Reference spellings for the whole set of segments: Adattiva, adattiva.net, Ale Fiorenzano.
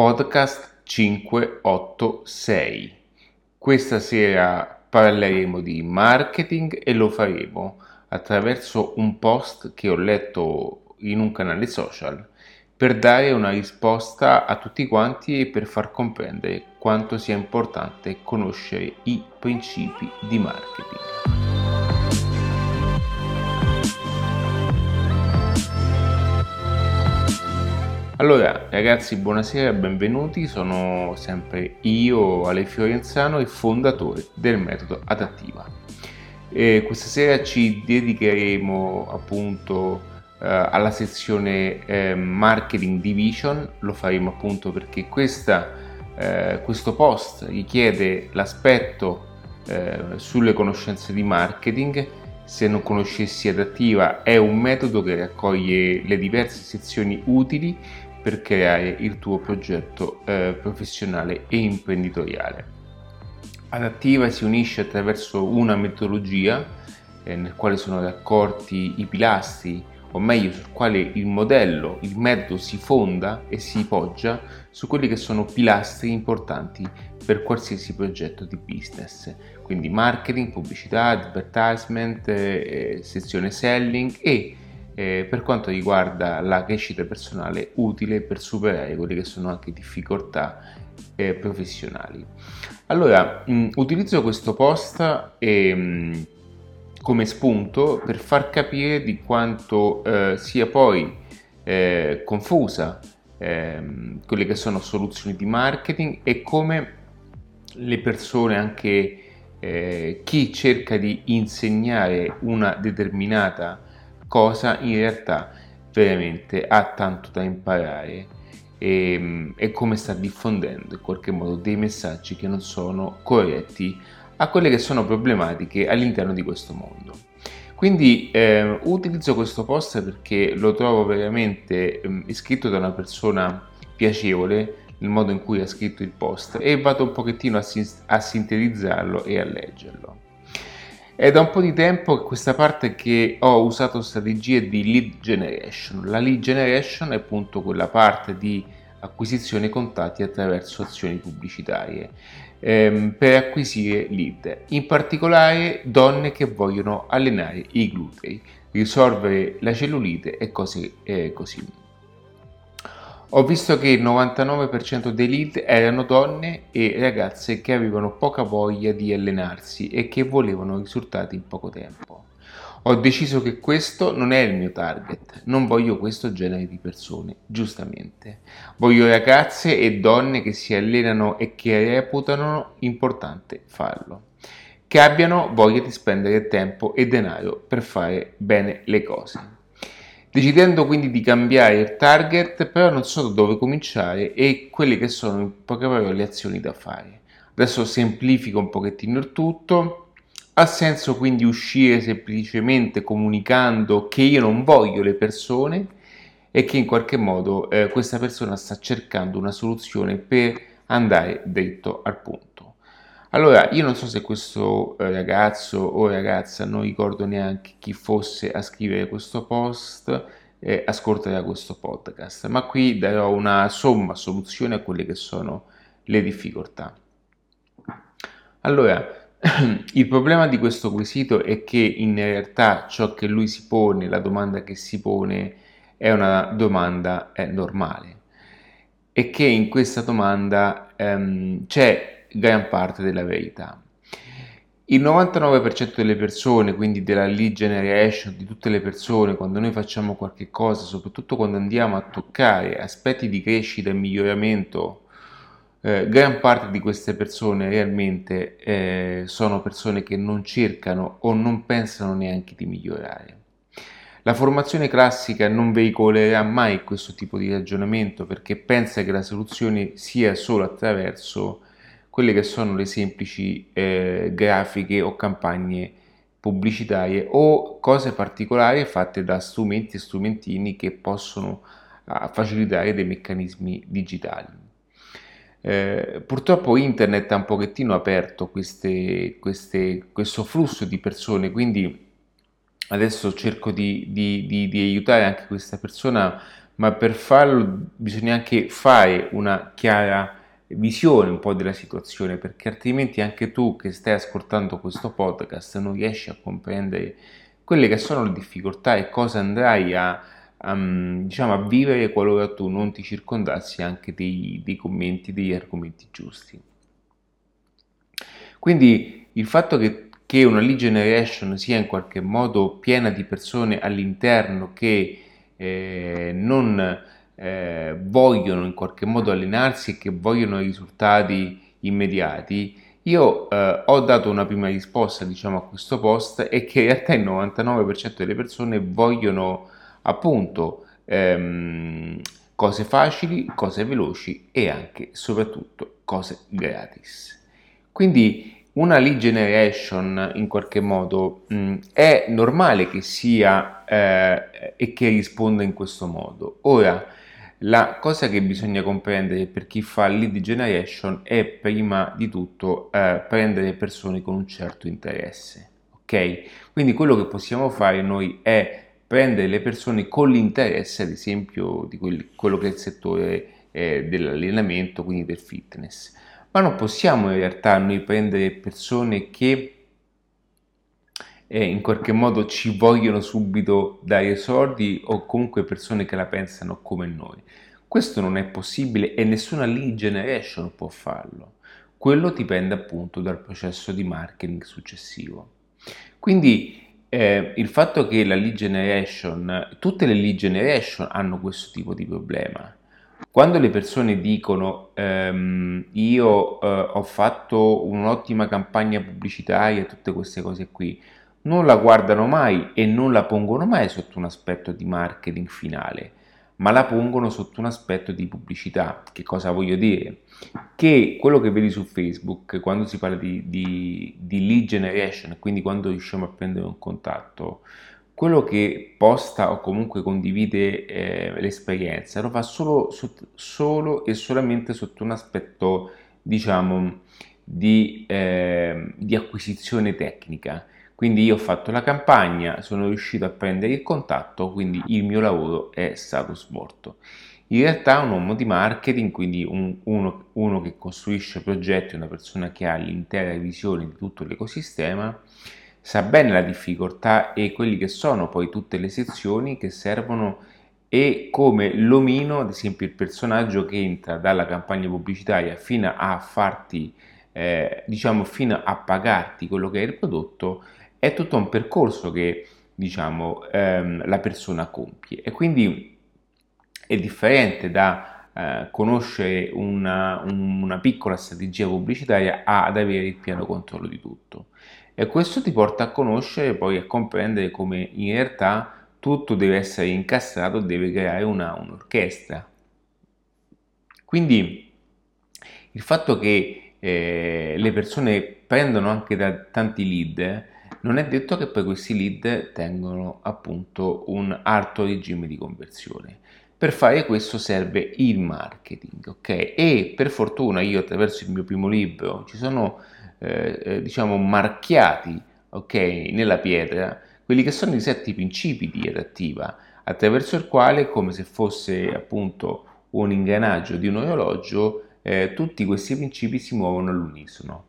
podcast 586. Questa sera parleremo di marketing e lo faremo attraverso un post che ho letto in un canale social per dare una risposta a tutti quanti e per far comprendere quanto sia importante conoscere i principi di marketing. Allora ragazzi, buonasera, benvenuti, sono sempre io, Ale Fiorenzano, il fondatore del metodo Adattiva. E questa sera ci dedicheremo appunto alla sezione Marketing Division. Lo faremo appunto perché questo post richiede l'aspetto sulle conoscenze di marketing. Se non conoscessi Adattiva, è un metodo che raccoglie le diverse sezioni utili per creare il tuo progetto professionale e imprenditoriale. Adattiva si unisce attraverso una metodologia nel quale sono raccolti i pilastri, o meglio sul quale il metodo si fonda e si poggia su quelli che sono pilastri importanti per qualsiasi progetto di business, quindi marketing, pubblicità, advertisement, sezione selling e per quanto riguarda la crescita personale, utile per superare quelle che sono anche difficoltà professionali. Allora, utilizzo questo post come spunto per far capire di quanto sia poi confusa quelle che sono soluzioni di marketing e come le persone, anche chi cerca di insegnare una determinata cosa, in realtà veramente ha tanto da imparare e come sta diffondendo in qualche modo dei messaggi che non sono corretti a quelle che sono problematiche all'interno di questo mondo. Quindi utilizzo questo post perché lo trovo veramente scritto da una persona piacevole nel modo in cui ha scritto il post, e vado un pochettino a sintetizzarlo e a leggerlo. È da un po' di tempo questa parte che ho usato strategie di lead generation. La lead generation è appunto quella parte di acquisizione contatti attraverso azioni pubblicitarie per acquisire lead, in particolare donne che vogliono allenare i glutei, risolvere la cellulite e cose così. Ho visto che il 99% dei lead erano donne e ragazze che avevano poca voglia di allenarsi e che volevano risultati in poco tempo. Ho deciso che questo non è il mio target, non voglio questo genere di persone, giustamente. Voglio ragazze e donne che si allenano e che reputano importante farlo, che abbiano voglia di spendere tempo e denaro per fare bene le cose. Decidendo quindi di cambiare il target, però non so da dove cominciare e quelle che sono in poche parole le azioni da fare. Adesso semplifico un pochettino il tutto. Ha senso quindi uscire semplicemente comunicando che io non voglio le persone e che in qualche modo questa persona sta cercando una soluzione per andare dritto al punto. Allora, io non so se questo ragazzo o ragazza, non ricordo neanche chi fosse a scrivere questo post, ascolterà questo podcast, ma qui darò una somma soluzione a quelle che sono le difficoltà. Allora, il problema di questo quesito è che in realtà ciò che lui si pone, la domanda che si pone, è una domanda normale, e che in questa domanda c'è gran parte della verità. Il 99% delle persone, quindi della lead generation, di tutte le persone, quando noi facciamo qualche cosa, soprattutto quando andiamo a toccare aspetti di crescita e miglioramento, gran parte di queste persone realmente sono persone che non cercano o non pensano neanche di migliorare. La formazione classica non veicolerà mai questo tipo di ragionamento, perché pensa che la soluzione sia solo attraverso quelle che sono le semplici grafiche o campagne pubblicitarie o cose particolari fatte da strumenti e strumentini che possono facilitare dei meccanismi digitali. Purtroppo internet ha un pochettino aperto questo flusso di persone, quindi adesso cerco di aiutare anche questa persona ma per farlo bisogna anche fare una chiara visione un po' della situazione, perché altrimenti anche tu che stai ascoltando questo podcast non riesci a comprendere quelle che sono le difficoltà e cosa andrai a vivere qualora tu non ti circondassi anche dei commenti, degli argomenti giusti. Quindi il fatto che una lead generation sia in qualche modo piena di persone all'interno che non vogliono in qualche modo allenarsi e che vogliono risultati immediati, io ho dato una prima risposta a questo post, e che in realtà il 99% delle persone vogliono appunto cose facili, cose veloci e anche soprattutto cose gratis. Quindi una lead generation in qualche modo è normale che sia e che risponda in questo modo. Ora, la cosa che bisogna comprendere per chi fa lead generation è prima di tutto prendere persone con un certo interesse, ok? Quindi quello che possiamo fare noi è prendere le persone con l'interesse, ad esempio, di quello che è il settore dell'allenamento, quindi del fitness. Ma non possiamo in realtà noi prendere persone che in qualche modo ci vogliono subito dare soldi, o comunque persone che la pensano come noi. Questo non è possibile e nessuna lead generation può farlo. Quello dipende appunto dal processo di marketing successivo. Quindi il fatto che la lead generation, tutte le lead generation hanno questo tipo di problema. Quando le persone dicono io ho fatto un'ottima campagna pubblicitaria, tutte queste cose qui, non la guardano mai e non la pongono mai sotto un aspetto di marketing finale, ma la pongono sotto un aspetto di pubblicità. Che cosa voglio dire? Che quello che vedi su Facebook, quando si parla di lead generation, quindi quando riusciamo a prendere un contatto, quello che posta o comunque condivide l'esperienza lo fa solo e solamente sotto un aspetto, di acquisizione tecnica. Quindi io ho fatto la campagna, sono riuscito a prendere il contatto, quindi il mio lavoro è stato svolto. In realtà un uomo di marketing, quindi uno che costruisce progetti, una persona che ha l'intera visione di tutto l'ecosistema, sa bene la difficoltà e quelli che sono poi tutte le sezioni che servono, e come l'omino, ad esempio il personaggio che entra dalla campagna pubblicitaria fino a farti, fino a pagarti quello che è il prodotto, è tutto un percorso che la persona compie, e quindi è differente da conoscere una piccola strategia pubblicitaria ad avere il pieno controllo di tutto, e questo ti porta a conoscere poi, a comprendere come in realtà tutto deve essere incastrato, deve creare un'orchestra. Quindi il fatto che le persone prendono anche da tanti lead, non è detto che poi questi lead tengano appunto un alto regime di conversione. Per fare questo serve il marketing, ok? E per fortuna io, attraverso il mio primo libro, ci sono marchiati, ok, nella pietra quelli che sono i 7 principi di Adattiva, attraverso il quale, come se fosse appunto un ingranaggio di un orologio, tutti questi principi si muovono all'unisono,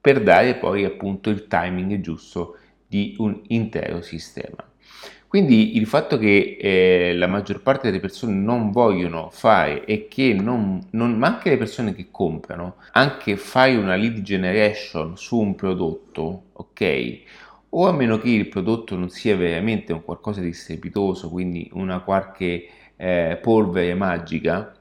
per dare poi appunto il timing giusto di un intero sistema. Quindi il fatto che la maggior parte delle persone non vogliono fare, e che ma anche le persone che comprano, anche fai una lead generation su un prodotto, ok? O a meno che il prodotto non sia veramente un qualcosa di strepitoso, quindi una qualche polvere magica,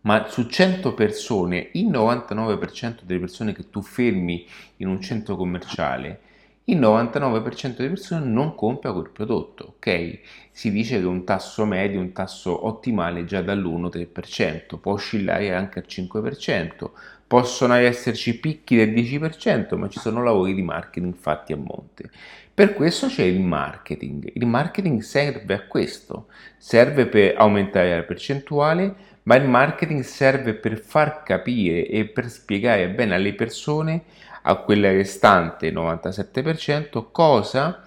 ma su 100 persone, il 99% delle persone che tu fermi in un centro commerciale, il 99% delle persone non compra quel prodotto, ok? Si dice che un tasso medio, un tasso ottimale già dall'1-3%, può oscillare anche al 5%, possono esserci picchi del 10%, ma ci sono lavori di marketing fatti a monte. Per questo c'è il marketing. Il marketing serve a questo, serve per aumentare la percentuale, ma il marketing serve per far capire e per spiegare bene alle persone, a quella restante 97%, cosa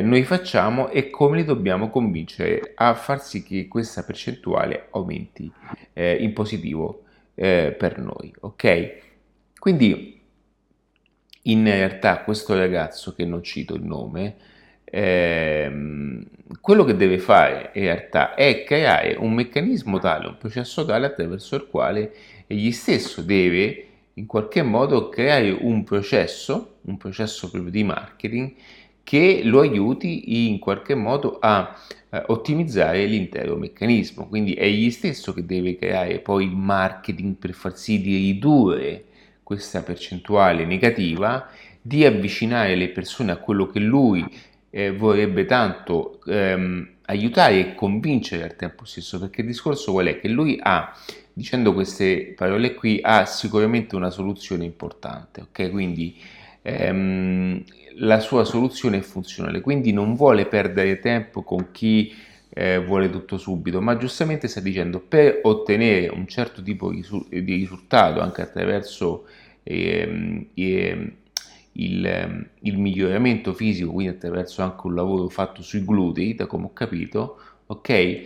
noi facciamo e come li dobbiamo convincere a far sì che questa percentuale aumenti in positivo per noi, ok? Quindi in realtà questo ragazzo, che non cito il nome, quello che deve fare in realtà è creare un meccanismo tale, un processo tale attraverso il quale egli stesso deve in qualche modo creare un processo proprio di marketing che lo aiuti in qualche modo a ottimizzare l'intero meccanismo. Quindi è egli stesso che deve creare poi il marketing per far sì di ridurre questa percentuale negativa, di avvicinare le persone a quello che lui vorrebbe tanto aiutare e convincere al tempo stesso, perché il discorso qual è? Che lui ha, dicendo queste parole qui, ha sicuramente una soluzione importante, ok? Quindi la sua soluzione è funzionale, quindi non vuole perdere tempo con chi vuole tutto subito, ma giustamente sta dicendo, per ottenere un certo tipo di risultato anche attraverso il miglioramento fisico, quindi attraverso anche un lavoro fatto sui glutei, da come ho capito, ok?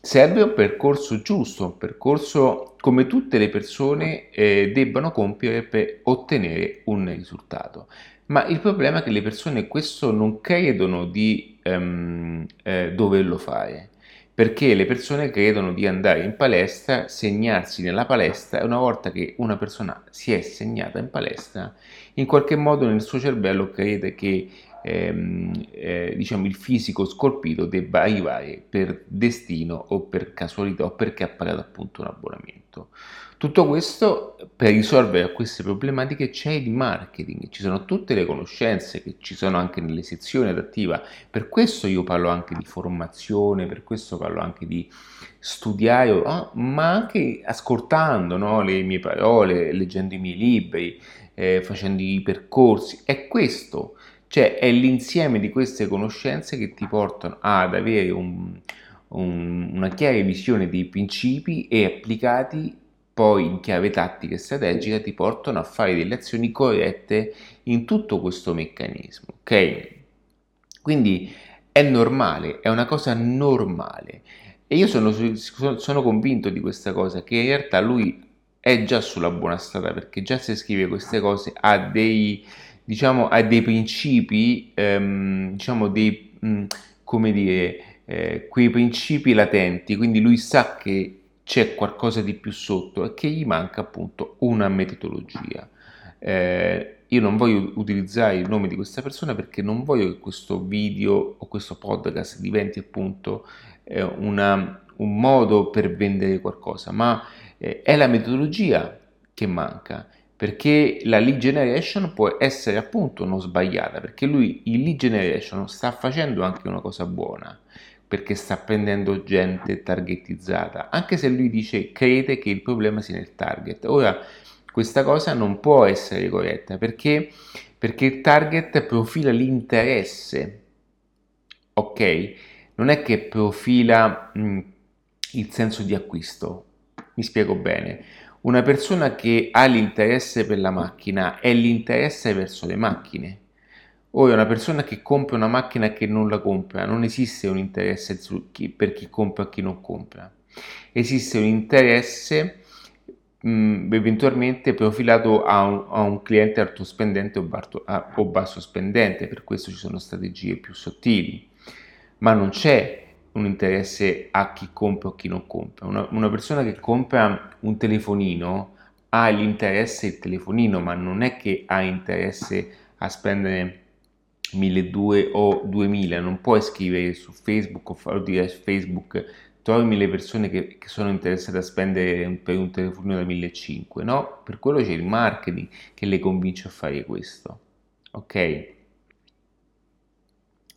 Serve un percorso giusto, un percorso come tutte le persone debbano compiere per ottenere un risultato. Ma il problema è che le persone questo non credono di doverlo fare, perché le persone credono di andare in palestra, segnarsi nella palestra, e una volta che una persona si è segnata in palestra, in qualche modo nel suo cervello crede che diciamo il fisico scolpito debba arrivare per destino o per casualità o perché ha pagato appunto un abbonamento. Tutto questo, per risolvere queste problematiche c'è il marketing, ci sono tutte le conoscenze che ci sono anche nelle sezioni adattiva, per questo io parlo anche di formazione, per questo parlo anche di studiare, ma anche ascoltando, no, le mie parole, leggendo i miei libri, facendo i percorsi, è questo. Cioè è l'insieme di queste conoscenze che ti portano ad avere una chiara visione dei principi, e applicati poi in chiave tattica e strategica ti portano a fare delle azioni corrette in tutto questo meccanismo, ok? Quindi è normale, è una cosa normale, e io sono convinto di questa cosa, che in realtà lui è già sulla buona strada, perché già se scrive queste cose ha dei principi, quei principi latenti, quindi lui sa che c'è qualcosa di più sotto e che gli manca appunto una metodologia. Io non voglio utilizzare il nome di questa persona perché non voglio che questo video o questo podcast diventi appunto un modo per vendere qualcosa, ma è la metodologia che manca. Perché la lead generation può essere appunto non sbagliata, perché lui in lead generation sta facendo anche una cosa buona, perché sta prendendo gente targetizzata, anche se lui crede che il problema sia nel target. Ora, questa cosa non può essere corretta, perché il target profila l'interesse, ok? Non è che profila il senso di acquisto, mi spiego bene. Una persona che ha l'interesse per la macchina è l'interesse verso le macchine. Ora, una persona che compra una macchina che non la compra, non esiste un interesse per chi compra e chi non compra. Esiste un interesse eventualmente profilato a un cliente alto spendente o basso spendente, per questo ci sono strategie più sottili, ma non c'è un interesse a chi compra o chi non compra. Una persona che compra un telefonino ha l'interesse il telefonino, ma non è che ha interesse a spendere 1.200 o 2.000, non puoi scrivere su Facebook o far dire su Facebook trovi le persone che sono interessate a spendere per un telefonino da 1.500, no? Per quello c'è il marketing che le convince a fare questo, ok?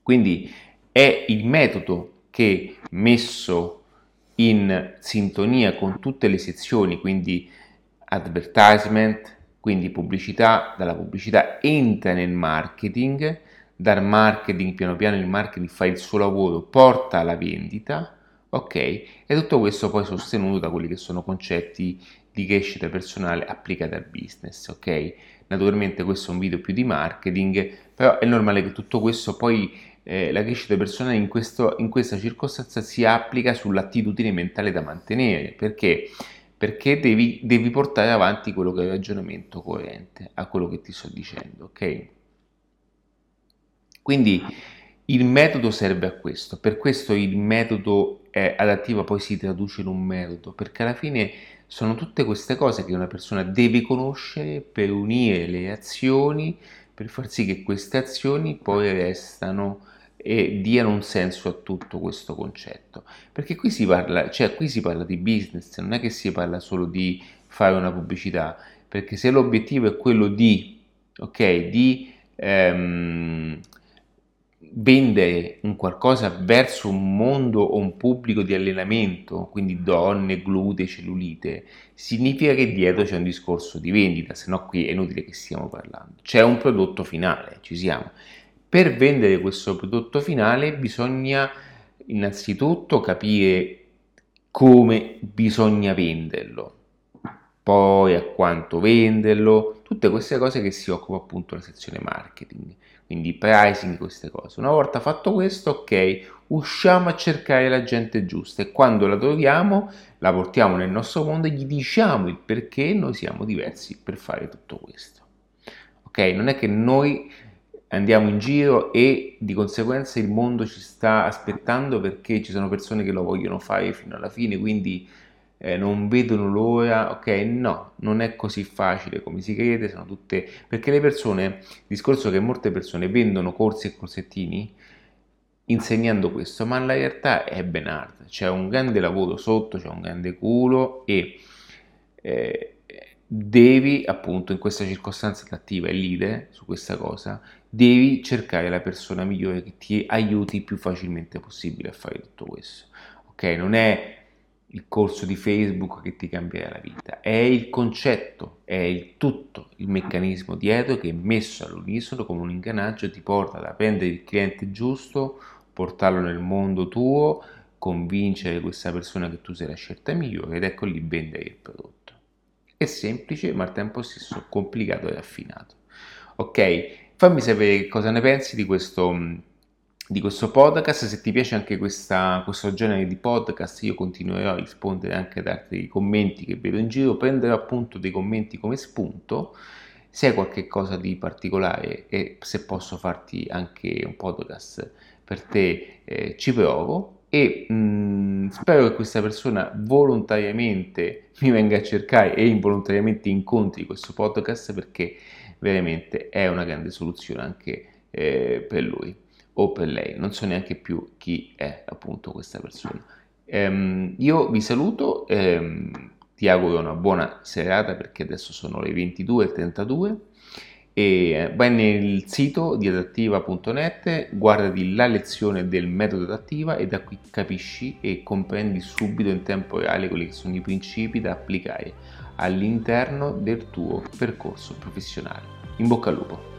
Quindi è il metodo che, messo in sintonia con tutte le sezioni, quindi advertisement, quindi pubblicità, dalla pubblicità entra nel marketing, dal marketing piano piano il marketing fa il suo lavoro, porta alla vendita, ok? E tutto questo poi sostenuto da quelli che sono concetti di crescita personale applicata al business, ok? Naturalmente questo è un video più di marketing, però è normale che tutto questo poi la crescita personale in questa circostanza si applica sull'attitudine mentale da mantenere. Perché? Perché devi portare avanti quello che è un ragionamento coerente a quello che ti sto dicendo, ok? Quindi il metodo serve a questo, per questo il metodo adattiva poi si traduce in un metodo, perché alla fine sono tutte queste cose che una persona deve conoscere per unire le azioni, per far sì che queste azioni poi restano e diano un senso a tutto questo concetto, perché qui si parla di business, non è che si parla solo di fare una pubblicità, perché se l'obiettivo è quello di vendere un qualcosa verso un mondo o un pubblico di allenamento, quindi donne, glutei, cellulite, significa che dietro c'è un discorso di vendita, se no qui è inutile che stiamo parlando, c'è un prodotto finale, ci siamo. Per vendere questo prodotto finale bisogna innanzitutto capire come bisogna venderlo, poi a quanto venderlo, tutte queste cose che si occupa appunto la sezione marketing, quindi pricing, queste cose. Una volta fatto questo, ok, usciamo a cercare la gente giusta e quando la troviamo la portiamo nel nostro mondo e gli diciamo il perché noi siamo diversi per fare tutto questo. Ok, non è che noi andiamo in giro e di conseguenza il mondo ci sta aspettando perché ci sono persone che lo vogliono fare fino alla fine, quindi non vedono l'ora, ok? No, non è così facile come si crede, sono tutte... Perché le persone, il discorso è che molte persone vendono corsi e corsettini insegnando questo, ma la realtà è ben altra, c'è un grande lavoro sotto, c'è un grande culo e... devi appunto in questa circostanza adattiva e leader su questa cosa devi cercare la persona migliore che ti aiuti più facilmente possibile a fare tutto questo, ok? Non è il corso di Facebook che ti cambierà la vita, è il concetto, è il tutto il meccanismo dietro che è messo all'unisono come un ingranaggio ti porta a prendere il cliente giusto, portarlo nel mondo tuo, convincere questa persona che tu sei la scelta migliore ed ecco lì vendere il prodotto. È semplice ma al tempo stesso complicato e raffinato. Ok, fammi sapere cosa ne pensi di questo podcast, se ti piace anche questo genere di podcast io continuerò a rispondere anche ad altri commenti che vedo in giro, prenderò appunto dei commenti come spunto, se hai qualche cosa di particolare e se posso farti anche un podcast per te ci provo. E spero che questa persona volontariamente mi venga a cercare e involontariamente incontri questo podcast perché veramente è una grande soluzione anche per lui o per lei, non so neanche più chi è appunto questa persona. Io vi saluto, ti auguro una buona serata perché adesso sono le 22:32 e vai nel sito di adattiva.net, guardati la lezione del metodo adattiva e da qui capisci e comprendi subito in tempo reale quelli che sono i principi da applicare all'interno del tuo percorso professionale. In bocca al lupo!